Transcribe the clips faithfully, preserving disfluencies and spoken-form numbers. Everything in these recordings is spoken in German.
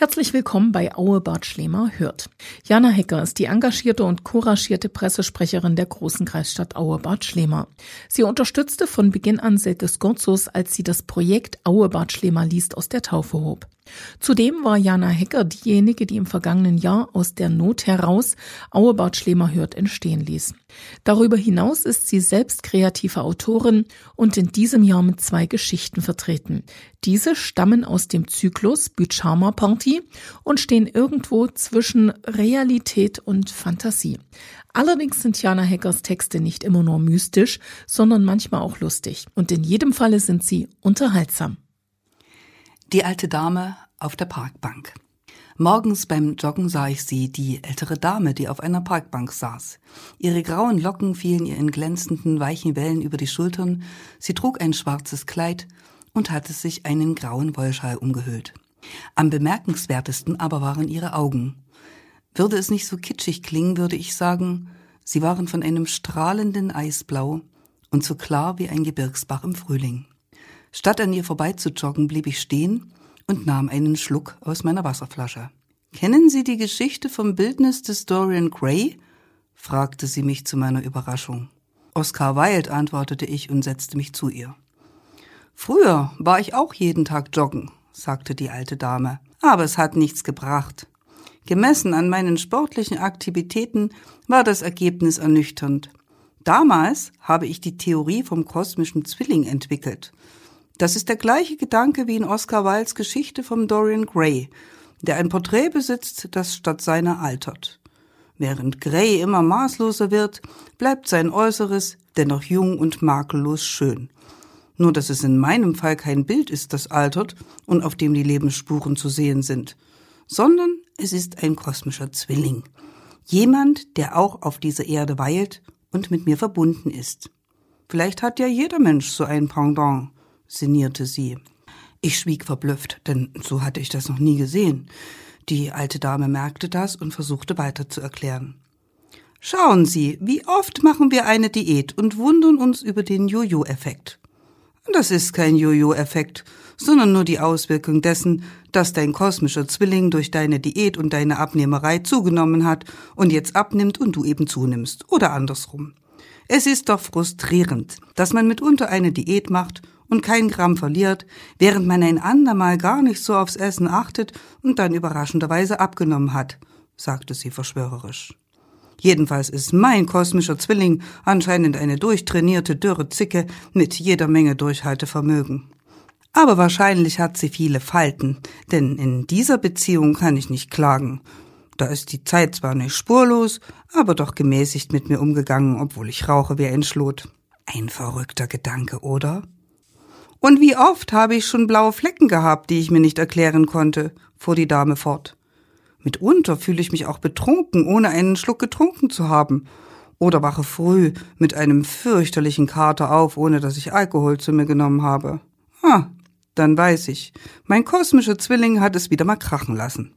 Herzlich willkommen bei Aue-Bad Schlema hört!. Jana Hecker ist die engagierte und couragierte Pressesprecherin der großen Kreisstadt Aue-Bad Schlema. Sie unterstützte von Beginn an Silke Skorzus, als sie das Projekt Aue-Bad Schlema liest aus der Taufe hob. Zudem war Jana Hecker diejenige, die im vergangenen Jahr aus der Not heraus Aue-Bad Schlema hört! Entstehen ließ. Darüber hinaus ist sie selbst kreative Autorin und in diesem Jahr mit zwei Geschichten vertreten. Diese stammen aus dem Zyklus Pyjamaparty und stehen irgendwo zwischen Realität und Fantasie. Allerdings sind Jana Heckers Texte nicht immer nur mystisch, sondern manchmal auch lustig. Und in jedem Falle sind sie unterhaltsam. Die alte Dame auf der Parkbank. Morgens beim Joggen sah ich sie, die ältere Dame, die auf einer Parkbank saß. Ihre grauen Locken fielen ihr in glänzenden, weichen Wellen über die Schultern. Sie trug ein schwarzes Kleid und hatte sich einen grauen Wollschal umgehüllt. Am bemerkenswertesten aber waren ihre Augen. Würde es nicht so kitschig klingen, würde ich sagen, sie waren von einem strahlenden Eisblau und so klar wie ein Gebirgsbach im Frühling. Statt an ihr vorbei zu joggen, blieb ich stehen und nahm einen Schluck aus meiner Wasserflasche. »Kennen Sie die Geschichte vom Bildnis des Dorian Gray?« fragte sie mich zu meiner Überraschung. »Oscar Wilde«, antwortete ich und setzte mich zu ihr. »Früher war ich auch jeden Tag joggen«, sagte die alte Dame, »aber es hat nichts gebracht. Gemessen an meinen sportlichen Aktivitäten war das Ergebnis ernüchternd. Damals habe ich die Theorie vom kosmischen Zwilling entwickelt. Das ist der gleiche Gedanke wie in Oscar Wildes Geschichte vom Dorian Gray, der ein Porträt besitzt, das statt seiner altert. Während Gray immer maßloser wird, bleibt sein Äußeres dennoch jung und makellos schön. Nur dass es in meinem Fall kein Bild ist, das altert und auf dem die Lebensspuren zu sehen sind, sondern es ist ein kosmischer Zwilling. Jemand, der auch auf dieser Erde weilt und mit mir verbunden ist. Vielleicht hat ja jeder Mensch so ein Pendant, sinnierte sie. Ich schwieg verblüfft, denn so hatte ich das noch nie gesehen. Die alte Dame merkte das und versuchte weiter zu erklären. »Schauen Sie, wie oft machen wir eine Diät und wundern uns über den Jojo-Effekt. Das ist kein Jojo-Effekt, sondern nur die Auswirkung dessen, dass dein kosmischer Zwilling durch deine Diät und deine Abnehmerei zugenommen hat und jetzt abnimmt und du eben zunimmst oder andersrum. Es ist doch frustrierend, dass man mitunter eine Diät macht und kein Gramm verliert, während man ein andermal gar nicht so aufs Essen achtet und dann überraschenderweise abgenommen hat«, sagte sie verschwörerisch. »Jedenfalls ist mein kosmischer Zwilling anscheinend eine durchtrainierte, dürre Zicke mit jeder Menge Durchhaltevermögen. Aber wahrscheinlich hat sie viele Falten, denn in dieser Beziehung kann ich nicht klagen. Da ist die Zeit zwar nicht spurlos, aber doch gemäßigt mit mir umgegangen, obwohl ich rauche wie ein Schlot.« Ein verrückter Gedanke, oder? »Und wie oft habe ich schon blaue Flecken gehabt, die ich mir nicht erklären konnte«, fuhr die Dame fort. »Mitunter fühle ich mich auch betrunken, ohne einen Schluck getrunken zu haben. Oder wache früh mit einem fürchterlichen Kater auf, ohne dass ich Alkohol zu mir genommen habe. Ah, dann weiß ich, mein kosmischer Zwilling hat es wieder mal krachen lassen.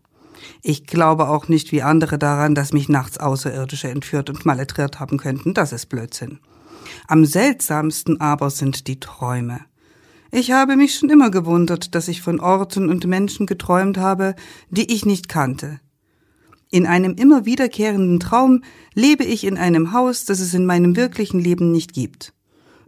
Ich glaube auch nicht wie andere daran, dass mich nachts Außerirdische entführt und malträtiert haben könnten, das ist Blödsinn. Am seltsamsten aber sind die Träume. Ich habe mich schon immer gewundert, dass ich von Orten und Menschen geträumt habe, die ich nicht kannte. In einem immer wiederkehrenden Traum lebe ich in einem Haus, das es in meinem wirklichen Leben nicht gibt.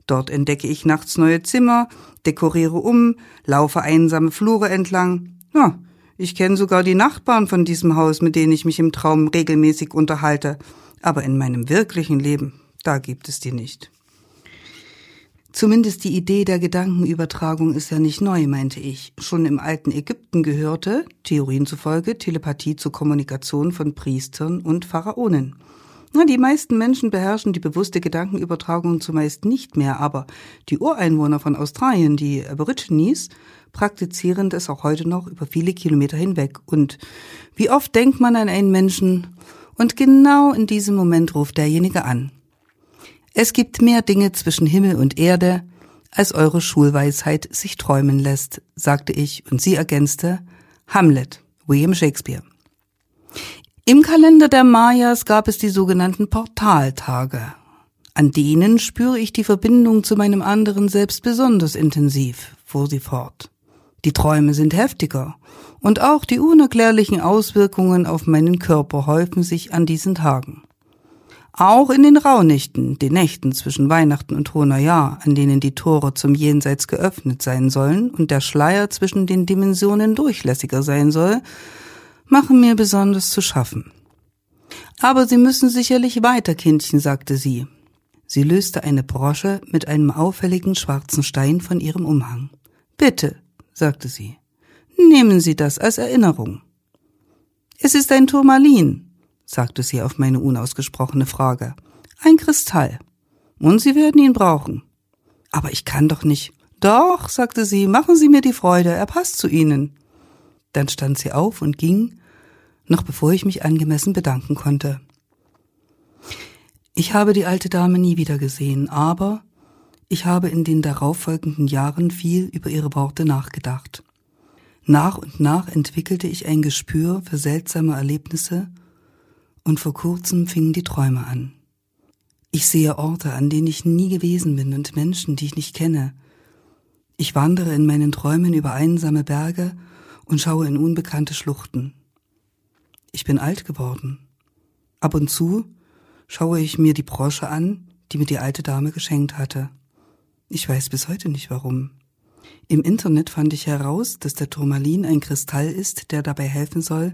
Dort entdecke ich nachts neue Zimmer, dekoriere um, laufe einsame Flure entlang. Ja, ich kenne sogar die Nachbarn von diesem Haus, mit denen ich mich im Traum regelmäßig unterhalte. Aber in meinem wirklichen Leben, da gibt es die nicht.« »Zumindest die Idee der Gedankenübertragung ist ja nicht neu«, meinte ich. Schon im alten Ägypten gehörte, Theorien zufolge, Telepathie zur Kommunikation von Priestern und Pharaonen. Na, die meisten Menschen beherrschen die bewusste Gedankenübertragung zumeist nicht mehr, aber die Ureinwohner von Australien, die Aborigines, praktizieren das auch heute noch über viele Kilometer hinweg. Und wie oft denkt man an einen Menschen? Und genau in diesem Moment ruft derjenige an. »Es gibt mehr Dinge zwischen Himmel und Erde, als eure Schulweisheit sich träumen lässt«, sagte ich, und sie ergänzte: »Hamlet, William Shakespeare.« Im Kalender der Mayas gab es die sogenannten Portaltage. »An denen spüre ich die Verbindung zu meinem anderen Selbst besonders intensiv«, fuhr sie fort. Die Träume sind heftiger. Und auch die unerklärlichen Auswirkungen auf meinen Körper häufen sich an diesen Tagen. Auch in den Rauhnächten, den Nächten zwischen Weihnachten und Hohnerjahr, an denen die Tore zum Jenseits geöffnet sein sollen und der Schleier zwischen den Dimensionen durchlässiger sein soll, machen mir besonders zu schaffen. Aber Sie müssen sicherlich weiter, Kindchen, sagte sie. Sie löste eine Brosche mit einem auffälligen schwarzen Stein von ihrem Umhang. Bitte, sagte sie, nehmen Sie das als Erinnerung. Es ist ein Turmalin, sagte sie auf meine unausgesprochene Frage. Ein Kristall. Und Sie werden ihn brauchen. Aber ich kann doch nicht. Doch, sagte sie, machen Sie mir die Freude, er passt zu Ihnen. Dann stand sie auf und ging, noch bevor ich mich angemessen bedanken konnte. Ich habe die alte Dame nie wieder gesehen, aber ich habe in den darauffolgenden Jahren viel über ihre Worte nachgedacht. Nach und nach entwickelte ich ein Gespür für seltsame Erlebnisse, und vor kurzem fingen die Träume an. Ich sehe Orte, an denen ich nie gewesen bin und Menschen, die ich nicht kenne. Ich wandere in meinen Träumen über einsame Berge und schaue in unbekannte Schluchten. Ich bin alt geworden. Ab und zu schaue ich mir die Brosche an, die mir die alte Dame geschenkt hatte. Ich weiß bis heute nicht warum. Im Internet fand ich heraus, dass der Turmalin ein Kristall ist, der dabei helfen soll,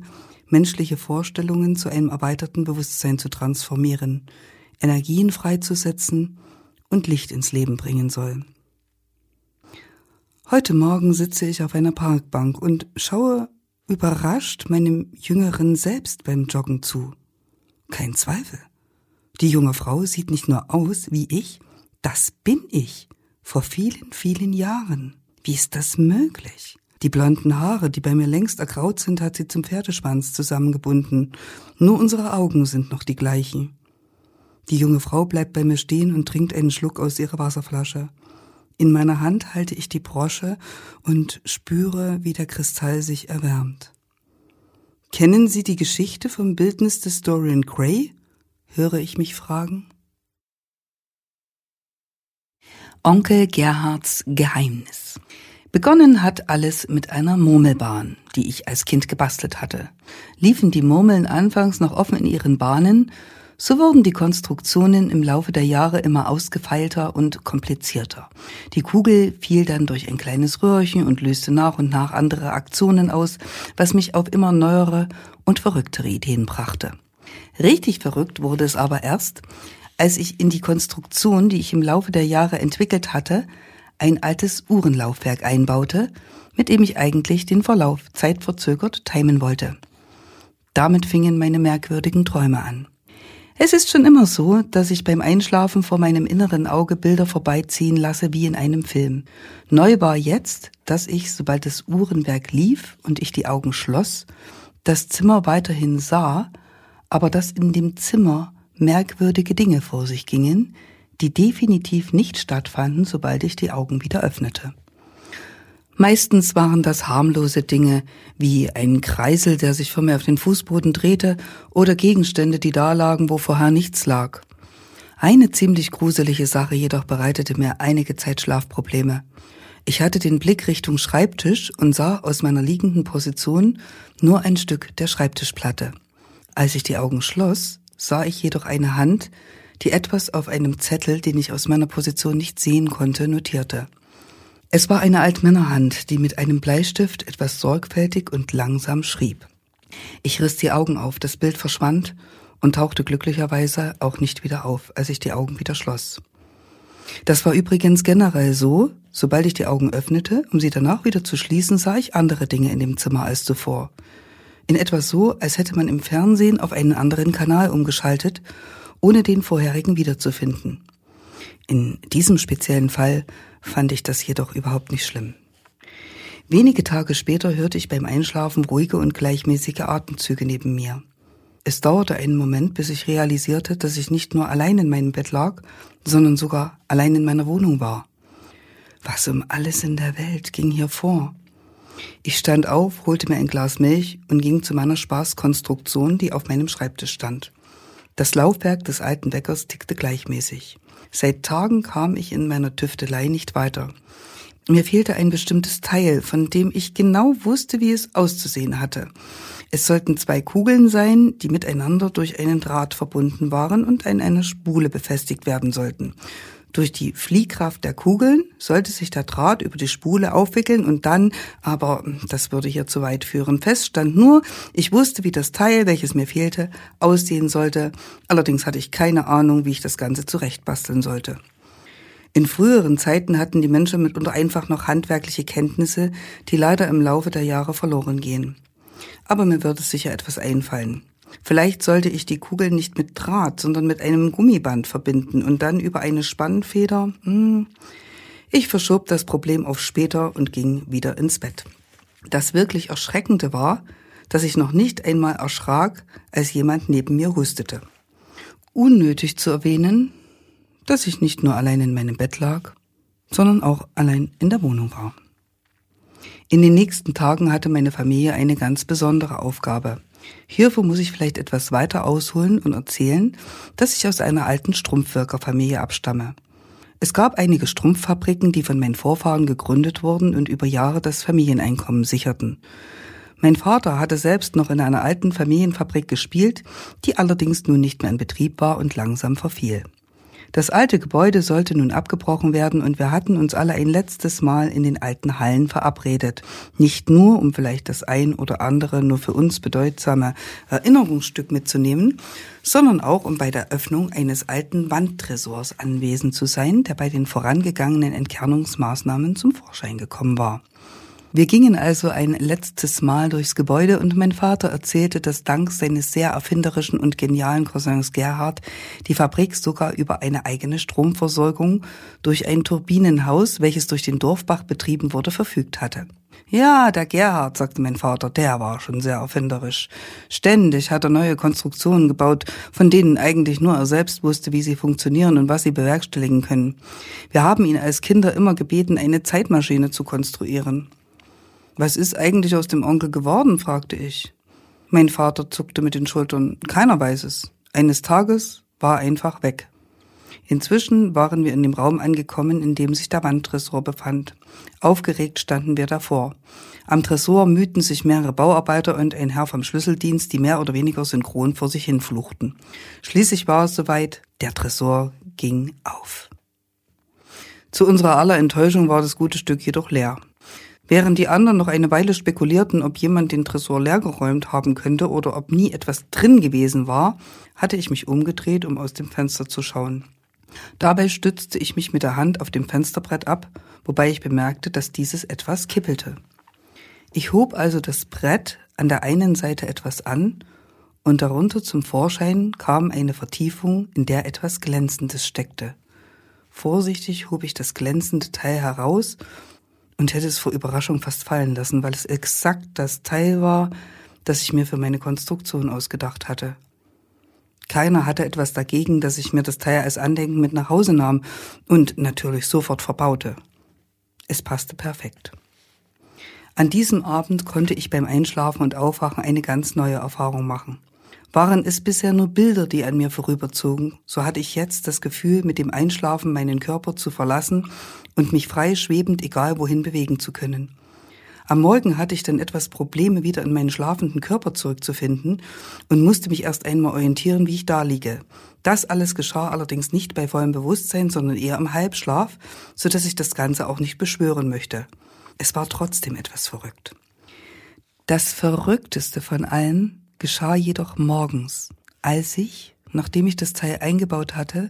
menschliche Vorstellungen zu einem erweiterten Bewusstsein zu transformieren, Energien freizusetzen und Licht ins Leben bringen soll. Heute Morgen sitze ich auf einer Parkbank und schaue überrascht meinem jüngeren Selbst beim Joggen zu. Kein Zweifel. Die junge Frau sieht nicht nur aus wie ich, das bin ich, vor vielen, vielen Jahren. Wie ist das möglich? Die blonden Haare, die bei mir längst ergraut sind, hat sie zum Pferdeschwanz zusammengebunden. Nur unsere Augen sind noch die gleichen. Die junge Frau bleibt bei mir stehen und trinkt einen Schluck aus ihrer Wasserflasche. In meiner Hand halte ich die Brosche und spüre, wie der Kristall sich erwärmt. Kennen Sie die Geschichte vom Bildnis des Dorian Gray? Höre ich mich fragen. Onkel Gerhards Geheimnis. Begonnen hat alles mit einer Murmelbahn, die ich als Kind gebastelt hatte. Liefen die Murmeln anfangs noch offen in ihren Bahnen, so wurden die Konstruktionen im Laufe der Jahre immer ausgefeilter und komplizierter. Die Kugel fiel dann durch ein kleines Röhrchen und löste nach und nach andere Aktionen aus, was mich auf immer neuere und verrücktere Ideen brachte. Richtig verrückt wurde es aber erst, als ich in die Konstruktion, die ich im Laufe der Jahre entwickelt hatte, ein altes Uhrenlaufwerk einbaute, mit dem ich eigentlich den Verlauf zeitverzögert timen wollte. Damit fingen meine merkwürdigen Träume an. Es ist schon immer so, dass ich beim Einschlafen vor meinem inneren Auge Bilder vorbeiziehen lasse wie in einem Film. Neu war jetzt, dass ich, sobald das Uhrenwerk lief und ich die Augen schloss, das Zimmer weiterhin sah, aber dass in dem Zimmer merkwürdige Dinge vor sich gingen, die definitiv nicht stattfanden, sobald ich die Augen wieder öffnete. Meistens waren das harmlose Dinge wie ein Kreisel, der sich vor mir auf den Fußboden drehte, oder Gegenstände, die da lagen, wo vorher nichts lag. Eine ziemlich gruselige Sache jedoch bereitete mir einige Zeit Schlafprobleme. Ich hatte den Blick Richtung Schreibtisch und sah aus meiner liegenden Position nur ein Stück der Schreibtischplatte. Als ich die Augen schloss, sah ich jedoch eine Hand, die etwas auf einem Zettel, den ich aus meiner Position nicht sehen konnte, notierte. Es war eine Altmännerhand, die mit einem Bleistift etwas sorgfältig und langsam schrieb. Ich riss die Augen auf, das Bild verschwand und tauchte glücklicherweise auch nicht wieder auf, als ich die Augen wieder schloss. Das war übrigens generell so, sobald ich die Augen öffnete, um sie danach wieder zu schließen, sah ich andere Dinge in dem Zimmer als zuvor. In etwa so, als hätte man im Fernsehen auf einen anderen Kanal umgeschaltet, ohne den vorherigen wiederzufinden. In diesem speziellen Fall fand ich das jedoch überhaupt nicht schlimm. Wenige Tage später hörte ich beim Einschlafen ruhige und gleichmäßige Atemzüge neben mir. Es dauerte einen Moment, bis ich realisierte, dass ich nicht nur allein in meinem Bett lag, sondern sogar allein in meiner Wohnung war. Was um alles in der Welt ging hier vor? Ich stand auf, holte mir ein Glas Milch und ging zu meiner Spaßkonstruktion, die auf meinem Schreibtisch stand. Das Laufwerk des alten Weckers tickte gleichmäßig. Seit Tagen kam ich in meiner Tüftelei nicht weiter. Mir fehlte ein bestimmtes Teil, von dem ich genau wusste, wie es auszusehen hatte. Es sollten zwei Kugeln sein, die miteinander durch einen Draht verbunden waren und an einer Spule befestigt werden sollten. Durch die Fliehkraft der Kugeln sollte sich der Draht über die Spule aufwickeln und dann, aber das würde hier zu weit führen, feststand nur, ich wusste, wie das Teil, welches mir fehlte, aussehen sollte. Allerdings hatte ich keine Ahnung, wie ich das Ganze zurechtbasteln sollte. In früheren Zeiten hatten die Menschen mitunter einfach noch handwerkliche Kenntnisse, die leider im Laufe der Jahre verloren gehen. Aber mir würde sicher etwas einfallen. Vielleicht sollte ich die Kugel nicht mit Draht, sondern mit einem Gummiband verbinden und dann über eine Spannfeder. Hm. Ich verschob das Problem auf später und ging wieder ins Bett. Das wirklich Erschreckende war, dass ich noch nicht einmal erschrak, als jemand neben mir hustete. Unnötig zu erwähnen, dass ich nicht nur allein in meinem Bett lag, sondern auch allein in der Wohnung war. In den nächsten Tagen hatte meine Familie eine ganz besondere Aufgabe. Hierfür muss ich vielleicht etwas weiter ausholen und erzählen, dass ich aus einer alten Strumpfwirkerfamilie abstamme. Es gab einige Strumpffabriken, die von meinen Vorfahren gegründet wurden und über Jahre das Familieneinkommen sicherten. Mein Vater hatte selbst noch in einer alten Familienfabrik gespielt, die allerdings nun nicht mehr in Betrieb war und langsam verfiel. Das alte Gebäude sollte nun abgebrochen werden und wir hatten uns alle ein letztes Mal in den alten Hallen verabredet. Nicht nur, um vielleicht das ein oder andere nur für uns bedeutsame Erinnerungsstück mitzunehmen, sondern auch, um bei der Öffnung eines alten Wandtresors anwesend zu sein, der bei den vorangegangenen Entkernungsmaßnahmen zum Vorschein gekommen war. Wir gingen also ein letztes Mal durchs Gebäude und mein Vater erzählte, dass dank seines sehr erfinderischen und genialen Cousins Gerhard die Fabrik sogar über eine eigene Stromversorgung durch ein Turbinenhaus, welches durch den Dorfbach betrieben wurde, verfügt hatte. Ja, der Gerhard, sagte mein Vater, der war schon sehr erfinderisch. Ständig hat er neue Konstruktionen gebaut, von denen eigentlich nur er selbst wusste, wie sie funktionieren und was sie bewerkstelligen können. Wir haben ihn als Kinder immer gebeten, eine Zeitmaschine zu konstruieren. Was ist eigentlich aus dem Onkel geworden, fragte ich. Mein Vater zuckte mit den Schultern. Keiner weiß es. Eines Tages war er einfach weg. Inzwischen waren wir in dem Raum angekommen, in dem sich der Wandtresor befand. Aufgeregt standen wir davor. Am Tresor mühten sich mehrere Bauarbeiter und ein Herr vom Schlüsseldienst, die mehr oder weniger synchron vor sich hinfluchten. Schließlich war es soweit, der Tresor ging auf. Zu unserer aller Enttäuschung war das gute Stück jedoch leer. Während die anderen noch eine Weile spekulierten, ob jemand den Tresor leergeräumt haben könnte oder ob nie etwas drin gewesen war, hatte ich mich umgedreht, um aus dem Fenster zu schauen. Dabei stützte ich mich mit der Hand auf dem Fensterbrett ab, wobei ich bemerkte, dass dieses etwas kippelte. Ich hob also das Brett an der einen Seite etwas an und darunter zum Vorschein kam eine Vertiefung, in der etwas Glänzendes steckte. Vorsichtig hob ich das glänzende Teil heraus und hätte es vor Überraschung fast fallen lassen, weil es exakt das Teil war, das ich mir für meine Konstruktion ausgedacht hatte. Keiner hatte etwas dagegen, dass ich mir das Teil als Andenken mit nach Hause nahm und natürlich sofort verbaute. Es passte perfekt. An diesem Abend konnte ich beim Einschlafen und Aufwachen eine ganz neue Erfahrung machen. Waren es bisher nur Bilder, die an mir vorüberzogen, so hatte ich jetzt das Gefühl, mit dem Einschlafen meinen Körper zu verlassen und mich frei schwebend egal wohin bewegen zu können. Am Morgen hatte ich dann etwas Probleme, wieder in meinen schlafenden Körper zurückzufinden und musste mich erst einmal orientieren, wie ich da liege. Das alles geschah allerdings nicht bei vollem Bewusstsein, sondern eher im Halbschlaf, so dass ich das Ganze auch nicht beschwören möchte. Es war trotzdem etwas verrückt. Das Verrückteste von allem geschah jedoch morgens, als ich, nachdem ich das Teil eingebaut hatte,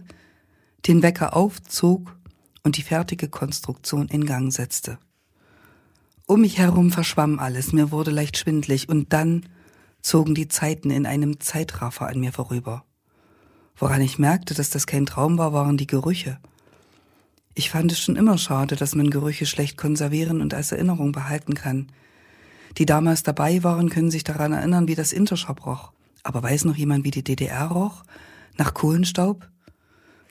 den Wecker aufzog und die fertige Konstruktion in Gang setzte. Um mich herum verschwamm alles, mir wurde leicht schwindelig und dann zogen die Zeiten in einem Zeitraffer an mir vorüber. Woran ich merkte, dass das kein Traum war, waren die Gerüche. Ich fand es schon immer schade, dass man Gerüche schlecht konservieren und als Erinnerung behalten kann. Die damals dabei waren, können sich daran erinnern, wie das Interschop roch. Aber weiß noch jemand, wie die D D R roch? Nach Kohlenstaub?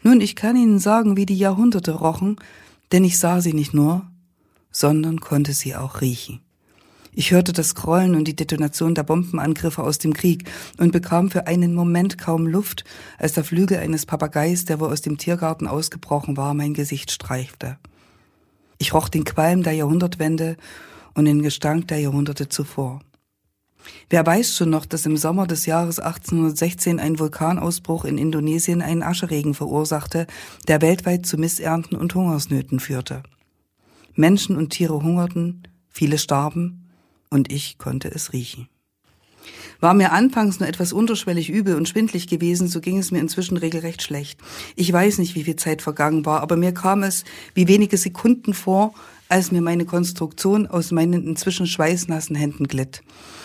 Nun, ich kann Ihnen sagen, wie die Jahrhunderte rochen, denn ich sah sie nicht nur, sondern konnte sie auch riechen. Ich hörte das Grollen und die Detonation der Bombenangriffe aus dem Krieg und bekam für einen Moment kaum Luft, als der Flügel eines Papageis, der wohl aus dem Tiergarten ausgebrochen war, mein Gesicht streifte. Ich roch den Qualm der Jahrhundertwende und den Gestank der Jahrhunderte zuvor. Wer weiß schon noch, dass im Sommer des Jahres achtzehnhundertsechzehn ein Vulkanausbruch in Indonesien einen Ascheregen verursachte, der weltweit zu Missernten und Hungersnöten führte. Menschen und Tiere hungerten, viele starben und ich konnte es riechen. War mir anfangs nur etwas unterschwellig übel und schwindlig gewesen, so ging es mir inzwischen regelrecht schlecht. Ich weiß nicht, wie viel Zeit vergangen war, aber mir kam es wie wenige Sekunden vor, als mir meine Konstruktion aus meinen inzwischen schweißnassen Händen glitt.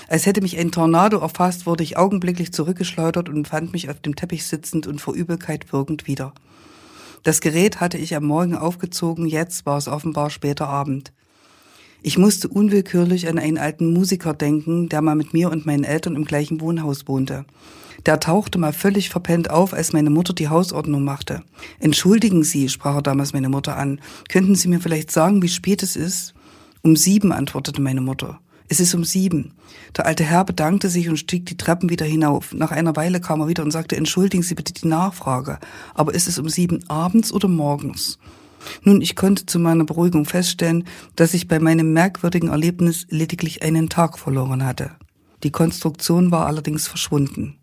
Als hätte mich ein Tornado erfasst, wurde ich augenblicklich zurückgeschleudert und fand mich auf dem Teppich sitzend und vor Übelkeit wirkend wieder. Das Gerät hatte ich am Morgen aufgezogen, jetzt war es offenbar später Abend. Ich musste unwillkürlich an einen alten Musiker denken, der mal mit mir und meinen Eltern im gleichen Wohnhaus wohnte. Der tauchte mal völlig verpennt auf, als meine Mutter die Hausordnung machte. »Entschuldigen Sie«, sprach er damals meine Mutter an, »könnten Sie mir vielleicht sagen, wie spät es ist?« »Um sieben«, antwortete meine Mutter. »Es ist um sieben.« Der alte Herr bedankte sich und stieg die Treppen wieder hinauf. Nach einer Weile kam er wieder und sagte, »Entschuldigen Sie bitte die Nachfrage, aber ist es um sieben abends oder morgens?« Nun, ich konnte zu meiner Beruhigung feststellen, dass ich bei meinem merkwürdigen Erlebnis lediglich einen Tag verloren hatte. Die Konstruktion war allerdings verschwunden.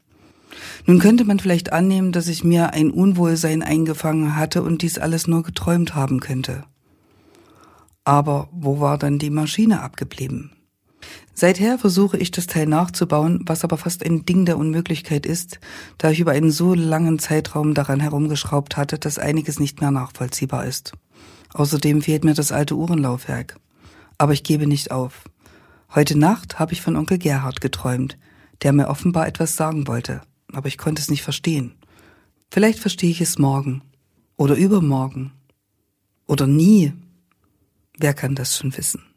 Nun könnte man vielleicht annehmen, dass ich mir ein Unwohlsein eingefangen hatte und dies alles nur geträumt haben könnte. Aber wo war dann die Maschine abgeblieben? Seither versuche ich, das Teil nachzubauen, was aber fast ein Ding der Unmöglichkeit ist, da ich über einen so langen Zeitraum daran herumgeschraubt hatte, dass einiges nicht mehr nachvollziehbar ist. Außerdem fehlt mir das alte Uhrenlaufwerk. Aber ich gebe nicht auf. Heute Nacht habe ich von Onkel Gerhard geträumt, der mir offenbar etwas sagen wollte, aber ich konnte es nicht verstehen. Vielleicht verstehe ich es morgen. Oder übermorgen. Oder nie. Wer kann das schon wissen?